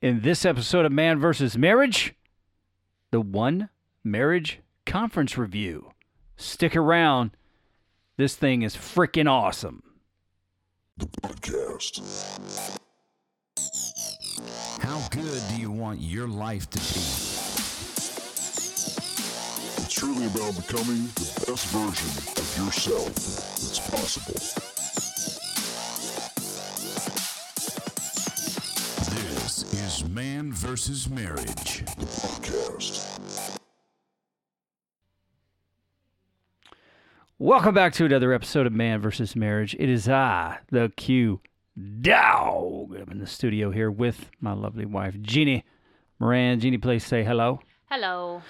In this episode of Man vs. Marriage, the One Marriage Conference Review. Stick around. This thing is freaking awesome. The podcast. How good do you want your life to be? It's truly about becoming the best version of yourself that's possible. Is Man vs. Marriage, the podcast. Welcome back to another episode of Man vs. Marriage. It is I, the Q Dog. I'm in the studio here with my lovely wife, Jeannie Moran. Jeannie, please say hello. Hello.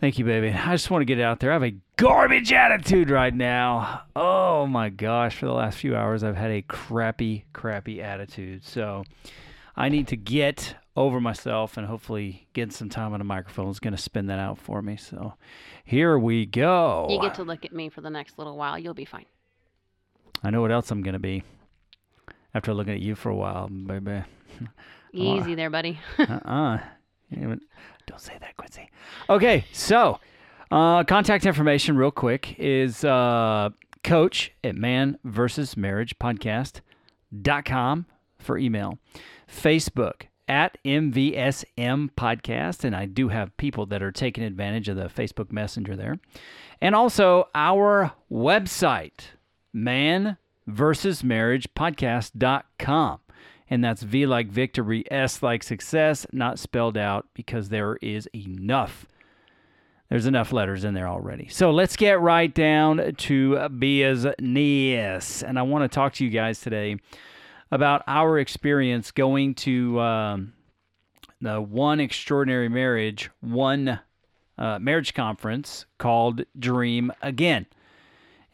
Thank you, baby. I just want to get out there. I have a garbage attitude right now. Oh, my gosh. For the last few hours, I've had a crappy attitude. So I need to get over myself and hopefully get some time on the microphone. It's going to spin that out for me. So here we go. You get to look at me for the next little while. You'll be fine. I know what else I'm going to be after looking at you for a while, baby. Easy there, buddy. Don't say that, Quincy. Okay, so contact information real quick is coach@manversusmarriagepodcast.com for email. Facebook at MVSM Podcast, and I do have people that are taking advantage of the Facebook Messenger there. And also our website, manversusmarriagepodcast.com. And that's V like victory, S like success, not spelled out because there is enough. There's enough letters in there already. So let's get right down to business. And I want to talk to you guys today about our experience going to the One Extraordinary Marriage, marriage conference called Dream Again.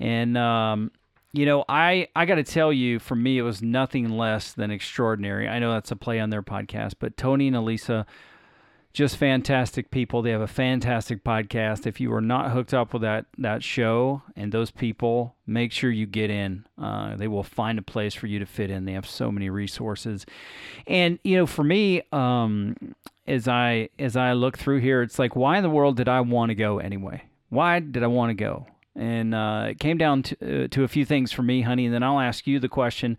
And, I got to tell you, for me, it was nothing less than extraordinary. I know that's a play on their podcast, but Tony and Elisa, just fantastic people. They have a fantastic podcast. If you are not hooked up with that show and those people, make sure you get in. They will find a place for you to fit in. They have so many resources. And, for me, as I look through here, it's like, why in the world did I want to go anyway? Why did I want to go? And it came down to a few things for me, honey, and then I'll ask you the question,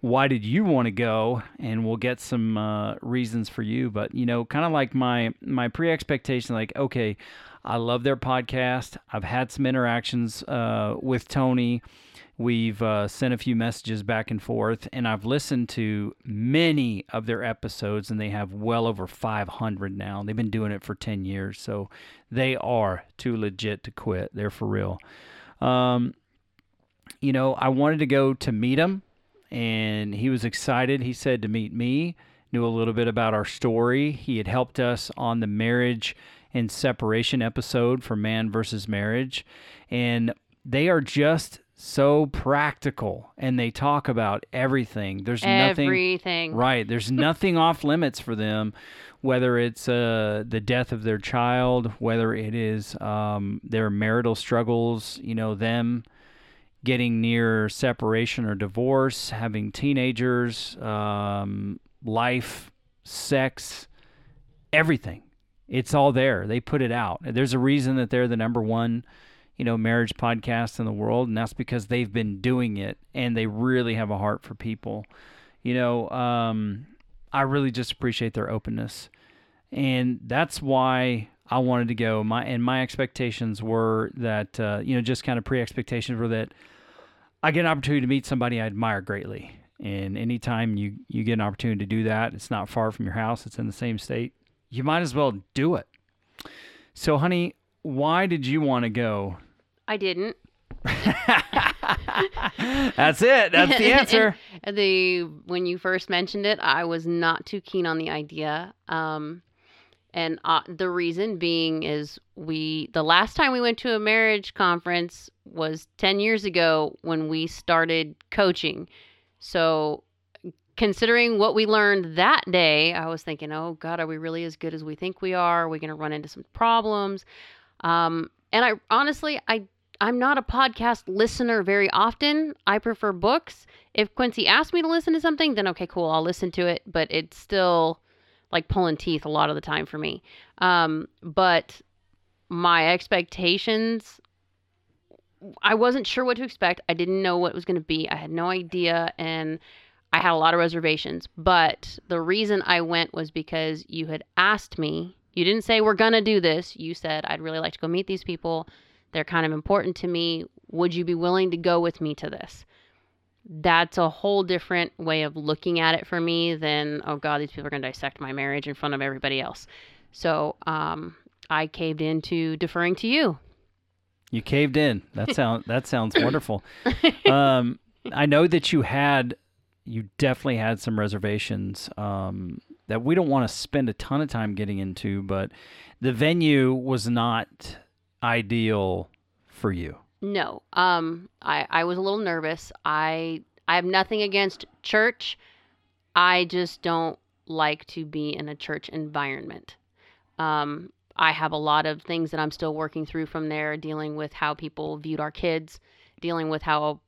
why did you want to go? And we'll get some reasons for you. But, kind of like my pre-expectation, like, okay, I love their podcast. I've had some interactions with Tony. We've sent a few messages back and forth, and I've listened to many of their episodes, and they have well over 500 now. They've been doing it for 10 years, so they are too legit to quit. They're for real. I wanted to go to meet them. And he was excited, he said, to meet me, knew a little bit about our story. He had helped us on the marriage and separation episode for Man vs. Marriage. And they are just so practical, and they talk about everything. There's everything. Right. There's nothing off limits for them, whether it's the death of their child, whether it is their marital struggles, them getting near separation or divorce, having teenagers, life, sex, everything. It's all there. They put it out. There's a reason that they're the number one, marriage podcast in the world, and that's because they've been doing it, and they really have a heart for people. I really just appreciate their openness, and that's why I wanted to go. My expectations were that, just kind of pre-expectations were that I get an opportunity to meet somebody I admire greatly. And anytime you get an opportunity to do that, it's not far from your house, it's in the same state, you might as well do it. So, honey, why did you want to go? I didn't. That's it. That's the answer. When you first mentioned it, I was not too keen on the idea. And the reason being is the last time we went to a marriage conference was 10 years ago when we started coaching. So considering what we learned that day, I was thinking, oh God, are we really as good as we think we are? Are we going to run into some problems? And I honestly, I'm not a podcast listener very often. I prefer books. If Quincy asked me to listen to something, then okay, cool, I'll listen to it. But it's still like pulling teeth a lot of the time for me. But my expectations, I wasn't sure what to expect. I didn't know what it was going to be. I had no idea. And I had a lot of reservations, but the reason I went was because you had asked me. You didn't say, we're going to do this. You said, I'd really like to go meet these people. They're kind of important to me. Would you be willing to go with me to this? That's a whole different way of looking at it for me than, oh God, these people are going to dissect my marriage in front of everybody else. So, I caved into deferring to you. You caved in. That sounds wonderful. I know that you definitely had some reservations that we don't want to spend a ton of time getting into, but the venue was not ideal for you. No. I was a little nervous. I have nothing against church. I just don't like to be in a church environment. I have a lot of things that I'm still working through from there, dealing with how people viewed our kids, dealing with how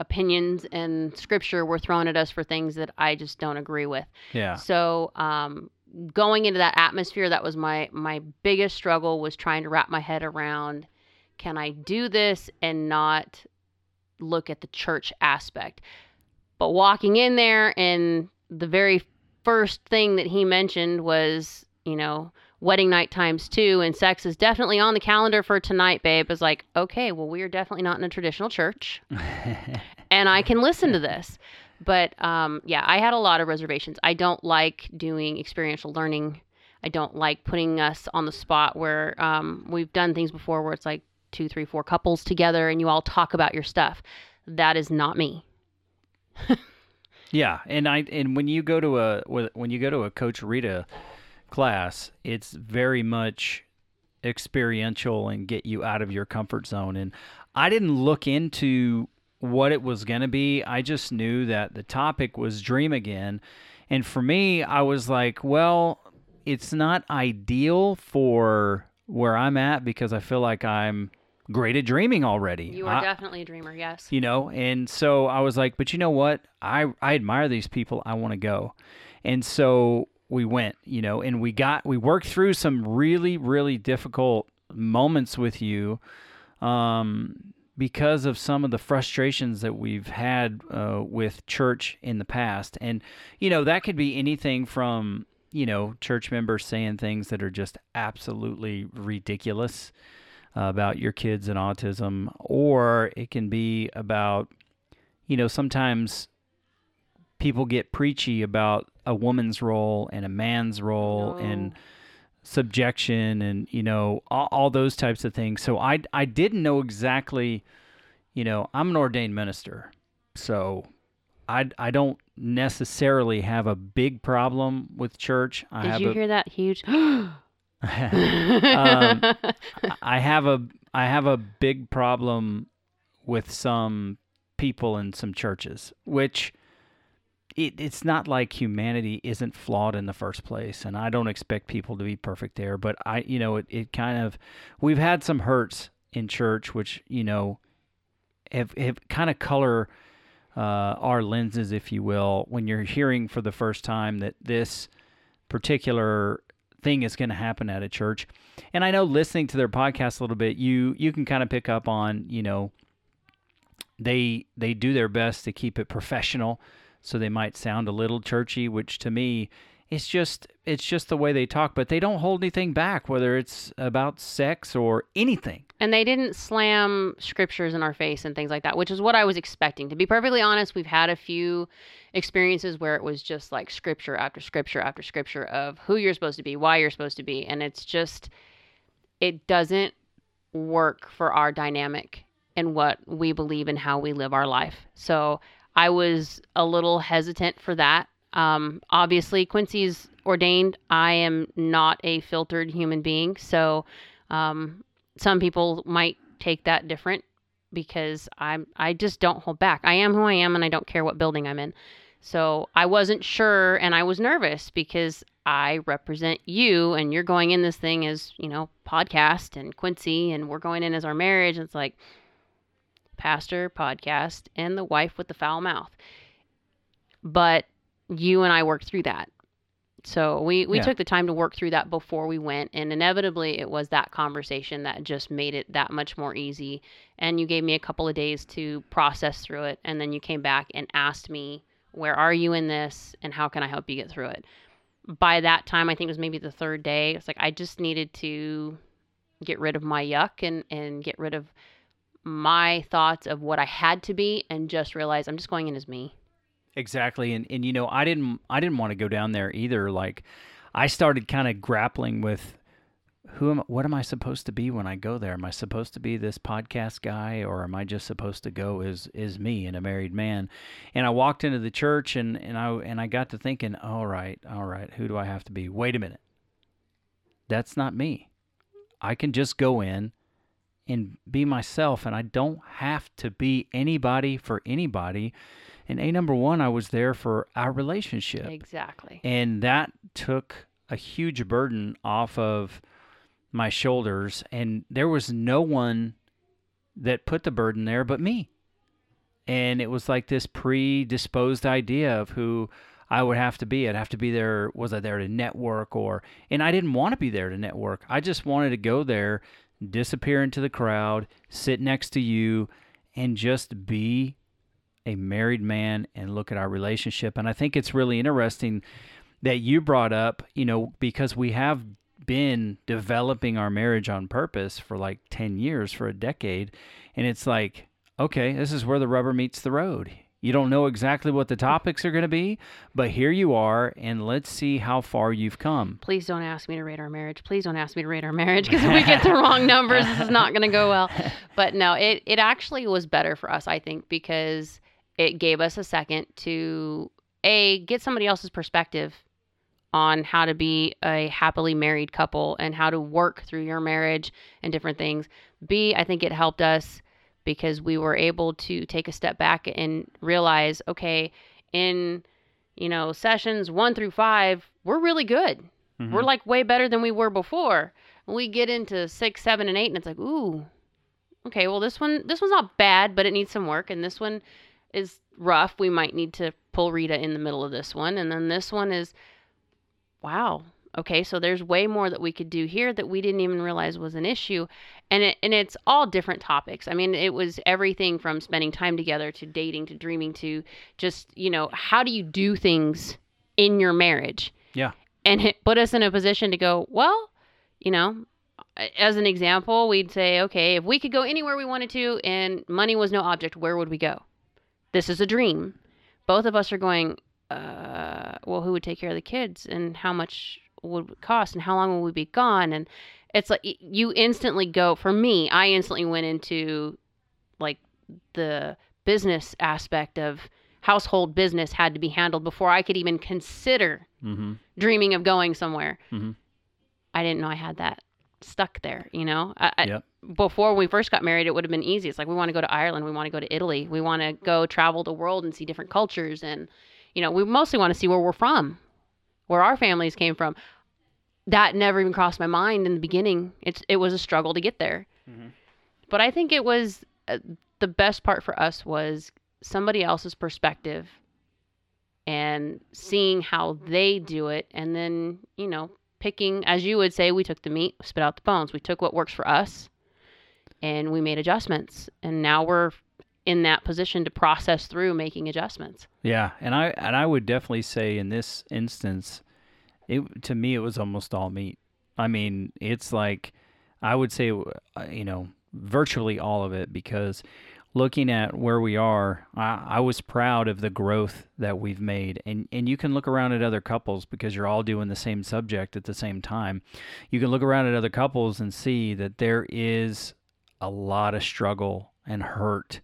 opinions and scripture were thrown at us for things that I just don't agree with. Yeah. So going into that atmosphere, that was my biggest struggle, was trying to wrap my head around, can I do this and not look at the church aspect? But walking in there, and the very first thing that he mentioned was, you know, wedding night ×2 and sex is definitely on the calendar for tonight, babe. I was like, okay, well, we are definitely not in a traditional church and I can listen to this. But, yeah, I had a lot of reservations. I don't like doing experiential learning. I don't like putting us on the spot where, we've done things before where it's like 2, 3, 4 couples together and you all talk about your stuff. That is not me. Yeah. And when you go to a Coach Rita class, it's very much experiential and get you out of your comfort zone. And I didn't look into what it was going to be. I just knew that the topic was Dream Again. And for me, I was like, well, it's not ideal for where I'm at because I feel like I'm great at dreaming already. You are definitely a dreamer, yes. You know, and so I was like, but you know what? I admire these people. I want to go. And so we went, you know, and we worked through some really, really difficult moments with you because of some of the frustrations that we've had with church in the past. And, you know, that could be anything from, you know, church members saying things that are just absolutely ridiculous about your kids and autism, or it can be about, you know, sometimes people get preachy about a woman's role and a man's role and subjection and, you know, all those types of things. So I didn't know exactly, you know, I'm an ordained minister, so I don't necessarily have a big problem with church. Did you hear that huge? I have a big problem with some people in some churches, which it's not like humanity isn't flawed in the first place, and I don't expect people to be perfect there, but it kind of, we've had some hurts in church, which, you know, have kind of color our lenses, if you will, when you're hearing for the first time that this particular thing is going to happen at a church. And I know listening to their podcast a little bit, you can kind of pick up on, you know, they do their best to keep it professional. So they might sound a little churchy, which to me, it's just the way they talk, but they don't hold anything back, whether it's about sex or anything. And they didn't slam scriptures in our face and things like that, which is what I was expecting. To be perfectly honest, we've had a few experiences where it was just like scripture after scripture after scripture of who you're supposed to be, why you're supposed to be. And it's just, it doesn't work for our dynamic and what we believe and how we live our life. So I was a little hesitant for that. Obviously, Quincy's ordained. I am not a filtered human being. So some people might take that different because I just don't hold back. I am who I am, and I don't care what building I'm in. So I wasn't sure, and I was nervous because I represent you, and you're going in this thing as, you know, podcast and Quincy, and we're going in as our marriage. It's like, pastor, podcast, and the wife with the foul mouth. But you and I worked through that. So we took the time to work through that before we went, and inevitably it was that conversation that just made it that much more easy. And you gave me a couple of days to process through it, and then you came back and asked me, where are you in this and how can I help you get through it? By that time, I think it was maybe the third day, it's like I just needed to get rid of my yuck and get rid of my thoughts of what I had to be and just realize I'm just going in as me. Exactly. And you know, I didn't want to go down there either. Like, I started kind of grappling with what am I supposed to be when I go there? Am I supposed to be this podcast guy, or am I just supposed to go as me and a married man? And I walked into the church and I got to thinking, all right, who do I have to be? Wait a minute. That's not me. I can just go in and be myself, and I don't have to be anybody for anybody. And number one, I was there for our relationship. Exactly. And that took a huge burden off of my shoulders. And there was no one that put the burden there but me. And it was like this predisposed idea of who I would have to be. I'd have to be there. Was I there to network? And I didn't want to be there to network. I just wanted to go there, disappear into the crowd, sit next to you, and just be a married man and look at our relationship. And I think it's really interesting that you brought up, you know, because we have been developing our marriage on purpose for like 10 years, for a decade. And it's like, okay, this is where the rubber meets the road. You don't know exactly what the topics are going to be, but here you are, and let's see how far you've come. Please don't ask me to rate our marriage. Please don't ask me to rate our marriage, because if we get the wrong numbers, this is not going to go well. But no, it actually was better for us, I think, because it gave us a second to, A, get somebody else's perspective on how to be a happily married couple and how to work through your marriage and different things. B, I think it helped us because we were able to take a step back and realize, okay, in, you know, sessions 1 through 5, we're really good. Mm-hmm. We're like way better than we were before. We get into 6, 7, and 8, and it's like, ooh, okay, well, this one's not bad, but it needs some work. And this one is rough. We might need to pull Rita in the middle of this one. And then this one is, wow, okay, so there's way more that we could do here that we didn't even realize was an issue. And it's all different topics. I mean, it was everything from spending time together to dating to dreaming to just, you know, how do you do things in your marriage? Yeah. And it put us in a position to go, well, you know, as an example, we'd say, okay, if we could go anywhere we wanted to and money was no object, where would we go? This is a dream. Both of us are going, well, who would take care of the kids, and how much would it cost, and how long will we be gone? And it's like, you instantly go, for me, I instantly went into like the business aspect of household business had to be handled before I could even consider dreaming of going somewhere. Mm-hmm. I didn't know I had that stuck there, you know? Before we first got married, it would have been easy. It's like, we want to go to Ireland. We want to go to Italy. We want to go travel the world and see different cultures. And, you know, we mostly want to see where we're from, where our families came from. That never even crossed my mind in the beginning. It was a struggle to get there. Mm-hmm. But I think it was the best part for us was somebody else's perspective and seeing how they do it. And then, you know, picking, as you would say, we took the meat, spit out the bones. We took what works for us and we made adjustments. And now we're in that position to process through making adjustments. Yeah. And I would definitely say in this instance, to me, it was almost all meat. I mean, it's like, I would say, you know, virtually all of it, because looking at where we are, I was proud of the growth that we've made. And you can look around at other couples, because you're all doing the same subject at the same time. You can look around at other couples and see that there is a lot of struggle and hurt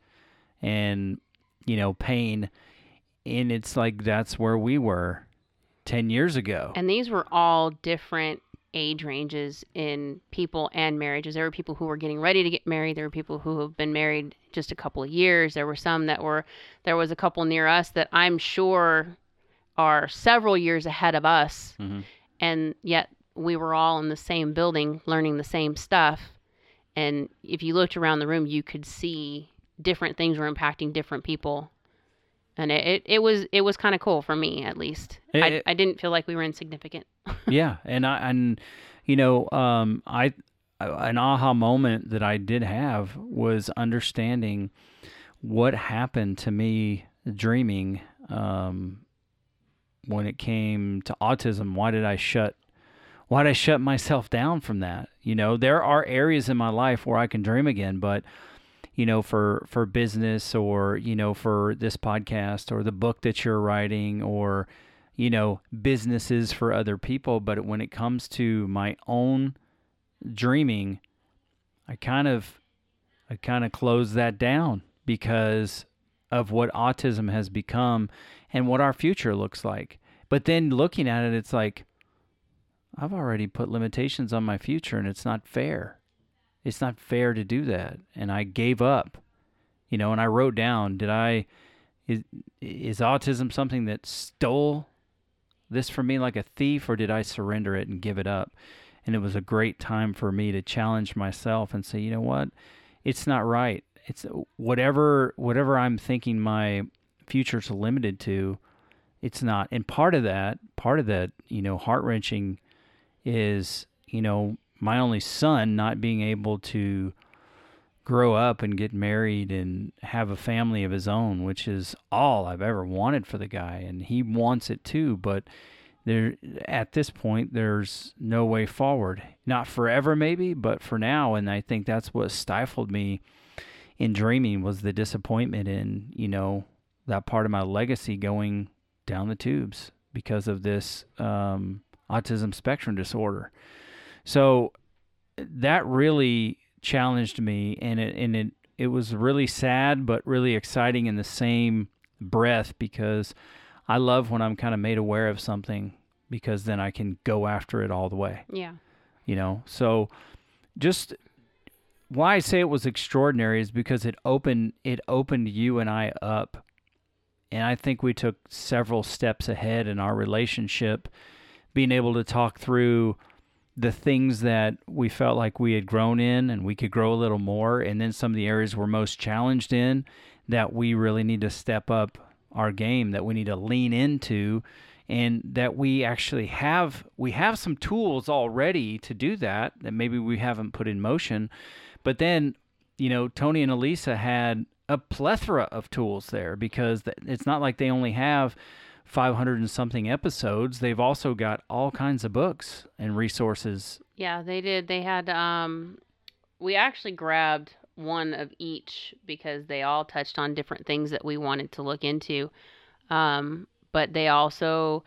and, you know, pain. And it's like, that's where we were 10 years ago. And these were all different age ranges in people and marriages. There were people who were getting ready to get married. There were people who have been married just a couple of years. There were some that were, there was a couple near us that I'm sure are several years ahead of us. Mm-hmm. And yet we were all in the same building, learning the same stuff. And if you looked around the room, you could see different things were impacting different people. And it was kind of cool for me, at least. I didn't feel like we were insignificant. Yeah, an aha moment that I did have was understanding what happened to me dreaming when it came to autism. Why did I shut myself down from that? You know, there are areas in my life where I can dream again, but you know, for business or, you know, for this podcast or the book that you're writing or, you know, businesses for other people. But when it comes to my own dreaming, I kind of closed that down because of what autism has become and what our future looks like. But then looking at it, it's like, I've already put limitations on my future and it's not fair. It's not fair to do that. And I gave up, you know, and I wrote down, is autism something that stole this from me like a thief, or did I surrender it and give it up? And it was a great time for me to challenge myself and say, you know what, it's not right. It's whatever I'm thinking my future's limited to, it's not. And part of that, you know, heart-wrenching is, you know, my only son not being able to grow up and get married and have a family of his own, which is all I've ever wanted for the guy. And he wants it too, but there at this point, there's no way forward. Not forever maybe, but for now. And I think that's what stifled me in dreaming was the disappointment in, you know, that part of my legacy going down the tubes because of this autism spectrum disorder. So that really challenged me, and it was really sad but really exciting in the same breath, because I love when I'm kind of made aware of something, because then I can go after it all the way. Yeah. You know, so just why I say it was extraordinary is because it opened you and I up, and I think we took several steps ahead in our relationship, being able to talk through the things that we felt like we had grown in and we could grow a little more. And then some of the areas we're most challenged in that we really need to step up our game, that we need to lean into, and that we actually have, some tools already to do that maybe we haven't put in motion. But then, you know, Tony and Elisa had a plethora of tools there, because it's not like they only have 500 and something episodes. They've also got all kinds of books and resources. Yeah, they did. They had, we actually grabbed one of each because they all touched on different things that we wanted to look into. But they have some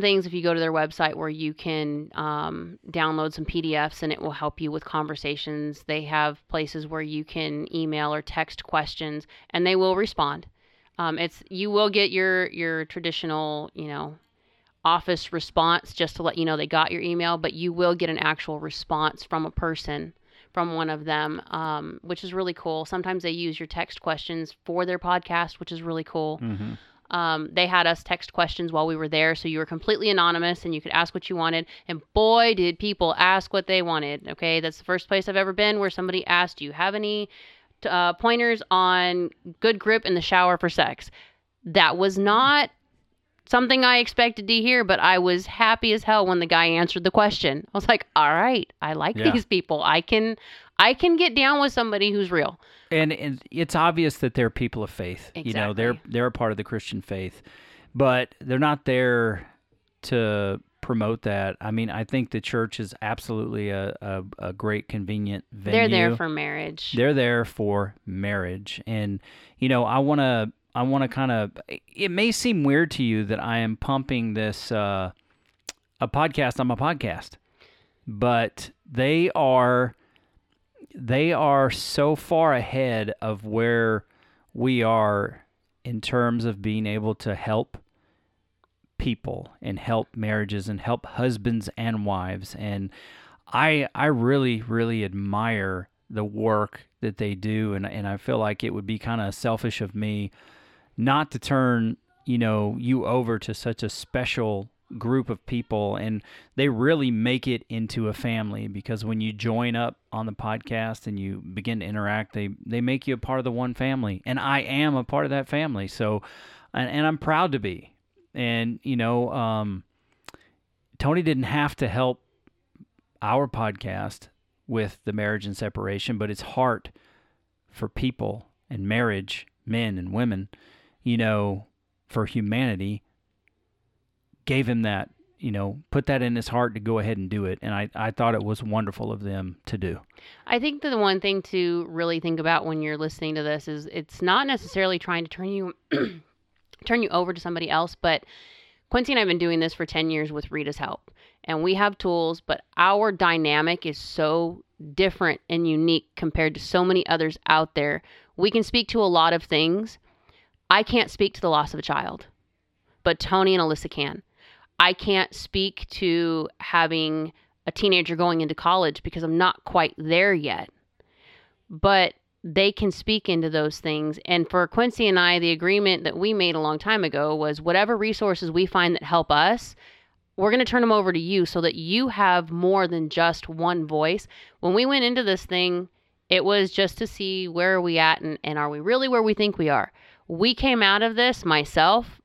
things, if you go to their website, where you can download some PDFs and it will help you with conversations. They have places where you can email or text questions and they will respond. You will get your traditional, you know, office response just to let you know they got your email, but you will get an actual response from a person, from one of them, which is really cool. Sometimes they use your text questions for their podcast, which is really cool. Mm-hmm. They had us text questions while we were there, so you were completely anonymous and you could ask what you wanted. And boy, did people ask what they wanted. Okay, that's the first place I've ever been where somebody asked, do you have any pointers on good grip in the shower for sex? That was not something I expected to hear, but I was happy as hell when the guy answered the question. I was like, all right, I like these people. I can get down with somebody who's real. And it's obvious that they're people of faith. Exactly. You know, they're a part of the Christian faith, but they're not there to promote that. I mean, I think the church is absolutely a great, convenient venue. They're there for marriage. And, you know, I want to kind of, it may seem weird to you that I am pumping this, a podcast on my podcast, but they are so far ahead of where we are in terms of being able to help people and help marriages and help husbands and wives. And I really, really admire the work that they do. And I feel like it would be kind of selfish of me not to turn, you know, you over to such a special group of people, and they really make it into a family, because when you join up on the podcast and you begin to interact, they make you a part of the one family, and I am a part of that family. So, and I'm proud to be. And, you know, Tony didn't have to help our podcast with the marriage and separation, but it's hard for people and marriage, men and women, you know, for humanity, gave him that, you know, put that in his heart to go ahead and do it. And I thought it was wonderful of them to do. I think that the one thing to really think about when you're listening to this is it's not necessarily trying to turn you over to somebody else, but Quincy and I have been doing this for 10 years with Rita's help, and we have tools, but our dynamic is so different and unique compared to so many others out there. We can speak to a lot of things. I can't speak to the loss of a child, but Tony and Alyssa can. I can't speak to having a teenager going into college because I'm not quite there yet, but they can speak into those things. And for Quincy and I, the agreement that we made a long time ago was whatever resources we find that help us, we're going to turn them over to you so that you have more than just one voice. When we went into this thing, it was just to see where are we at, and are we really where we think we are? We came out of this, myself,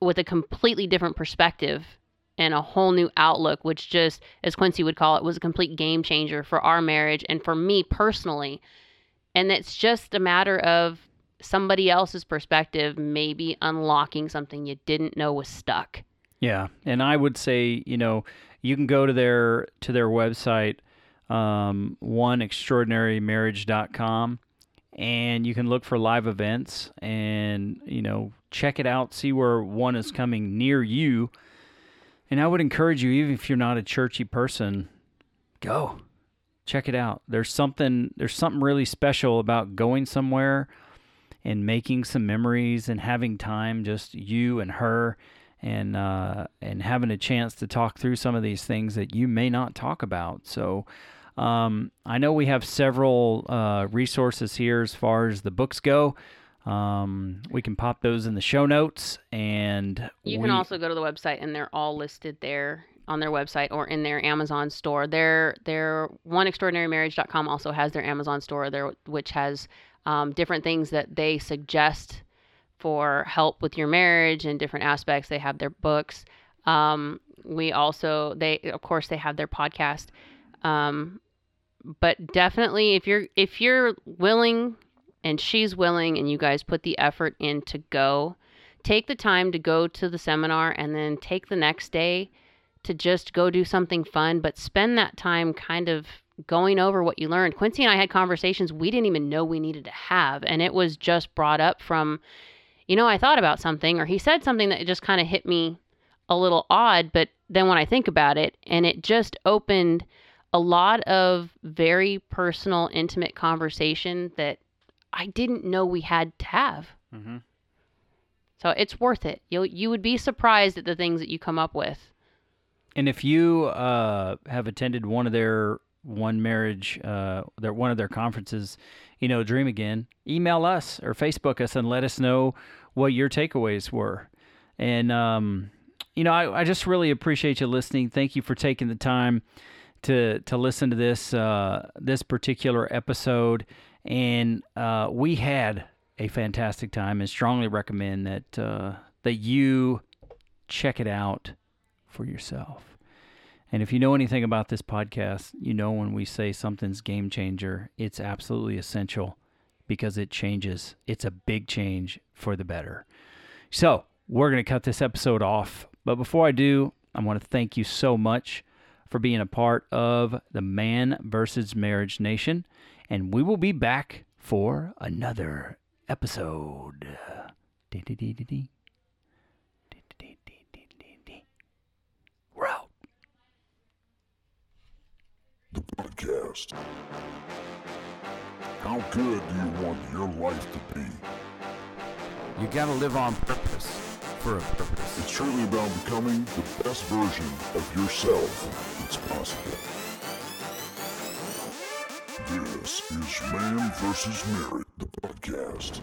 with a completely different perspective and a whole new outlook, which just, as Quincy would call it, was a complete game changer for our marriage and for me personally. And it's just a matter of somebody else's perspective maybe unlocking something you didn't know was stuck. Yeah, and I would say, you know, you can go to their website, oneextraordinarymarriage.com, and you can look for live events and, you know, check it out, see where one is coming near you. And I would encourage you, even if you're not a churchy person, go check it out. There's something really special about going somewhere and making some memories and having time, just you and her, and having a chance to talk through some of these things that you may not talk about. So I know we have several resources here as far as the books go. We can pop those in the show notes. And you can also go to the website, and they're all listed there on their website or in their Amazon store. Their oneextraordinarymarriage.com also has their Amazon store there, which has different things that they suggest for help with your marriage and different aspects. They have their books. They have their podcast. But definitely if you're willing and she's willing and you guys put the effort in to go, take the time to go to the seminar and then take the next day to just go do something fun, but spend that time kind of going over what you learned. Quincy and I had conversations we didn't even know we needed to have, and it was just brought up from, you know, I thought about something, or he said something that just kind of hit me a little odd, but then when I think about it, and it just opened a lot of very personal, intimate conversation that I didn't know we had to have. Mm-hmm. So it's worth it. You would be surprised at the things that you come up with. And if you have attended one of their One Marriage, one of their conferences, you know, Dream Again, email us or Facebook us and let us know what your takeaways were. And, you know, I just really appreciate you listening. Thank you for taking the time to listen to this, this particular episode. And we had a fantastic time, and strongly recommend that you check it out for yourself. And if you know anything about this podcast, you know when we say something's game changer, it's absolutely essential because it changes. It's a big change for the better. So we're going to cut this episode off. But before I do, I want to thank you so much for being a part of the Man vs. Marriage Nation. And we will be back for another episode. Dee-dee-dee-dee-dee. We're out. The podcast. How good do you want your life to be? You gotta live on purpose, for a purpose. It's truly about becoming the best version of yourself that's possible. This is Man vs. Marriage, the podcast.